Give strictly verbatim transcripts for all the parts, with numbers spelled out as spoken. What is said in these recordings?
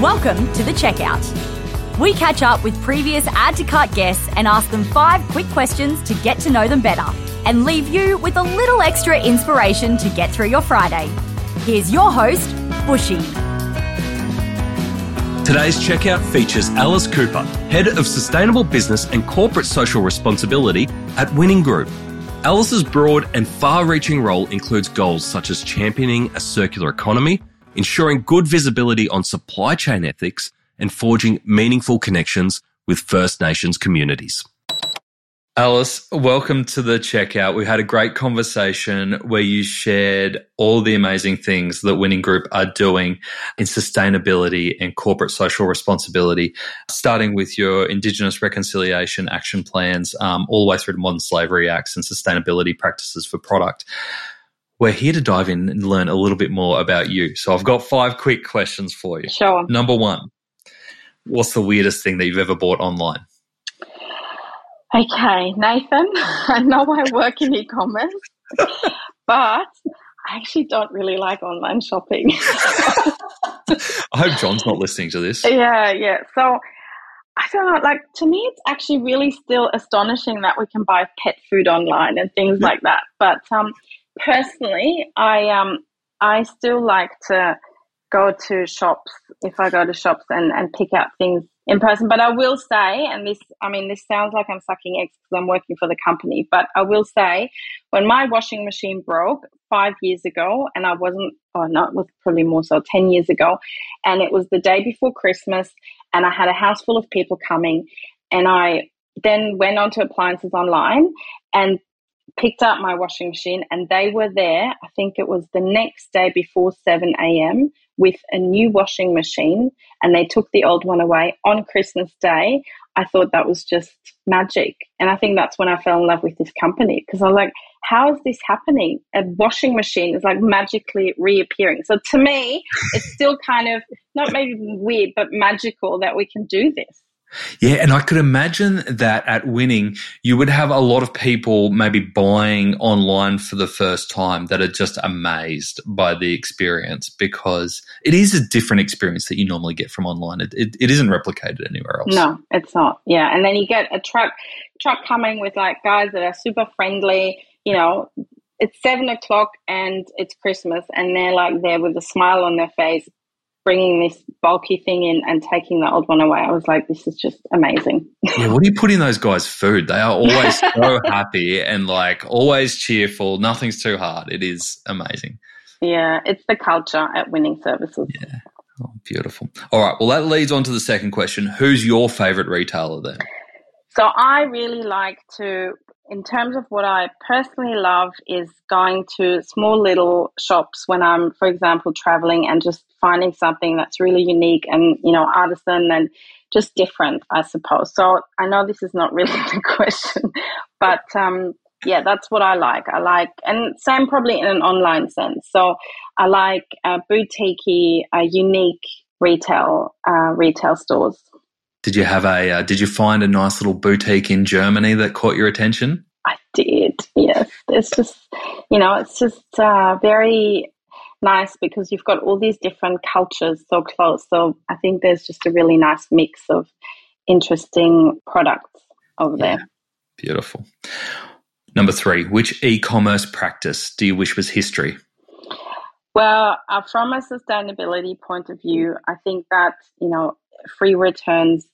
Welcome to The Checkout. We catch up with previous Add To Cart guests and ask them five quick questions to get to know them better and leave you with a little extra inspiration to get through your Friday. Here's your host, Bushy. Today's Checkout features Alice Kuepper, Head of Sustainable Business and Corporate Social Responsibility at Winning Group. Alice's broad and far-reaching role includes goals such as championing a circular economy, ensuring good visibility on supply chain ethics, and forging meaningful connections with First Nations communities. Alice, welcome to The Checkout. We had a great conversation where you shared all the amazing things that Winning Group are doing in sustainability and corporate social responsibility, starting with your Indigenous reconciliation action plans, um, all the way through to modern slavery acts and sustainability practices for product. We're here to dive in and learn a little bit more about you. So I've got five quick questions for you. Sure. Number one, what's the weirdest thing that you've ever bought online? Okay, Nathan, I know I work in e-commerce, but I actually don't really like online shopping. I hope John's not listening to this. Yeah, yeah. So I don't know, like to me it's actually really still astonishing that we can buy pet food online and things yeah. like that. But um, personally, I um I still like to go to shops if I go to shops and, and pick out things in person. But I will say, and this, I mean, this sounds like I'm sucking eggs because I'm working for the company, but I will say when my washing machine broke five years ago and I wasn't, oh no, it was probably more so ten years ago. And it was the day before Christmas and I had a house full of people coming and I then went on to Appliances Online and picked up my washing machine and they were there. I think it was the next day before seven a.m. with a new washing machine and they took the old one away on Christmas Day. I thought that was just magic. And I think that's when I fell in love with this company because I was like, how is this happening? A washing machine is like magically reappearing. So to me, it's still kind of not maybe weird, but magical that we can do this. Yeah, and I could imagine that at Winning, you would have a lot of people maybe buying online for the first time that are just amazed by the experience because it is a different experience that you normally get from online. It it, it isn't replicated anywhere else. No, it's not. Yeah, and then you get a truck truck coming with like guys that are super friendly. You know, it's seven o'clock and it's Christmas, and they're like there with a smile on their face, bringing this bulky thing in and taking the old one away. I was like, this is just amazing. Yeah, what do you put in those guys' food? They are always so happy and, like, always cheerful. Nothing's too hard. It is amazing. Yeah, it's the culture at Winning Services. Yeah, oh, beautiful. All right, well, that leads on to the second question. Who's your favourite retailer then? So I really like to, in terms of what I personally love, is going to small little shops when I'm, for example, traveling and just finding something that's really unique and, you know, artisan and just different, I suppose. So I know this is not really the question, but um, yeah, that's what I like. I like, and same probably in an online sense. So I like uh, boutique-y, uh, unique retail uh, retail stores. Did you have a? Uh, did you find a nice little boutique in Germany that caught your attention? I did. Yes, it's just you know, it's just uh, very nice because you've got all these different cultures so close. So I think there's just a really nice mix of interesting products over yeah. there. Beautiful. Number three, which e-commerce practice do you wish was history? Well, uh, from a sustainability point of view, I think that you know. free returns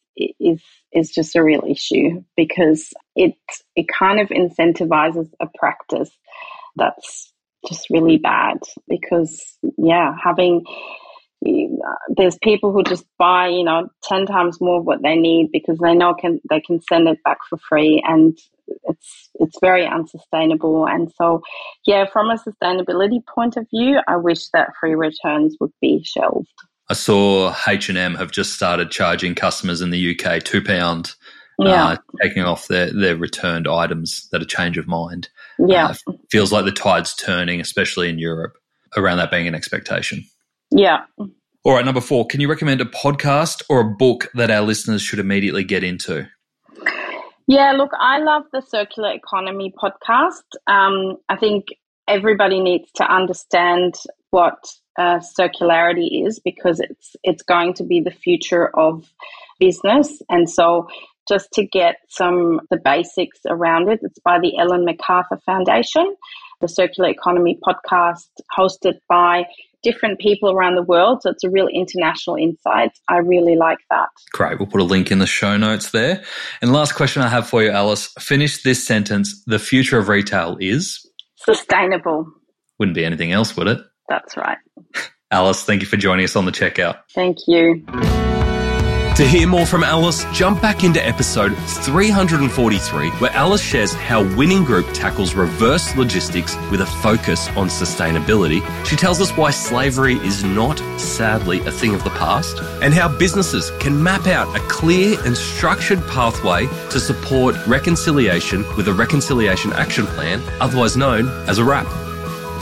is is just a real issue because it it kind of incentivizes a practice that's just really bad because yeah having there's people who just buy you know ten times more of what they need because they know can they can send it back for free and it's it's very unsustainable. And so yeah from a sustainability point of view, I wish that free returns would be shelved. I saw H and M have just started charging customers in the U K two pounds, yeah. uh, taking off their, their returned items that are change of mind. Yeah. Uh, feels like the tide's turning, especially in Europe, around that being an expectation. Yeah. All right, number four, can you recommend a podcast or a book that our listeners should immediately get into? Yeah, look, I love the Circular Economy podcast. Um, I think everybody needs to understand what uh, circularity is, because it's it's going to be the future of business. And so just to get some the basics around it, it's by the Ellen MacArthur Foundation, the Circular Economy podcast hosted by different people around the world. So it's a real international insight. I really like that. Great. We'll put a link in the show notes there. And last question I have for you, Alice. Finish this sentence. The future of retail is? Sustainable. Wouldn't be anything else, would it? That's right. Alice, thank you for joining us on The Checkout. Thank you. To hear more from Alice, jump back into episode three forty-three, where Alice shares how Winning Group tackles reverse logistics with a focus on sustainability. She tells us why slavery is not, sadly, a thing of the past, and how businesses can map out a clear and structured pathway to support reconciliation with a Reconciliation Action Plan, otherwise known as a RAP.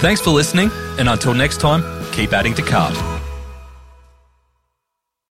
Thanks for listening, and until next time, keep adding to cart.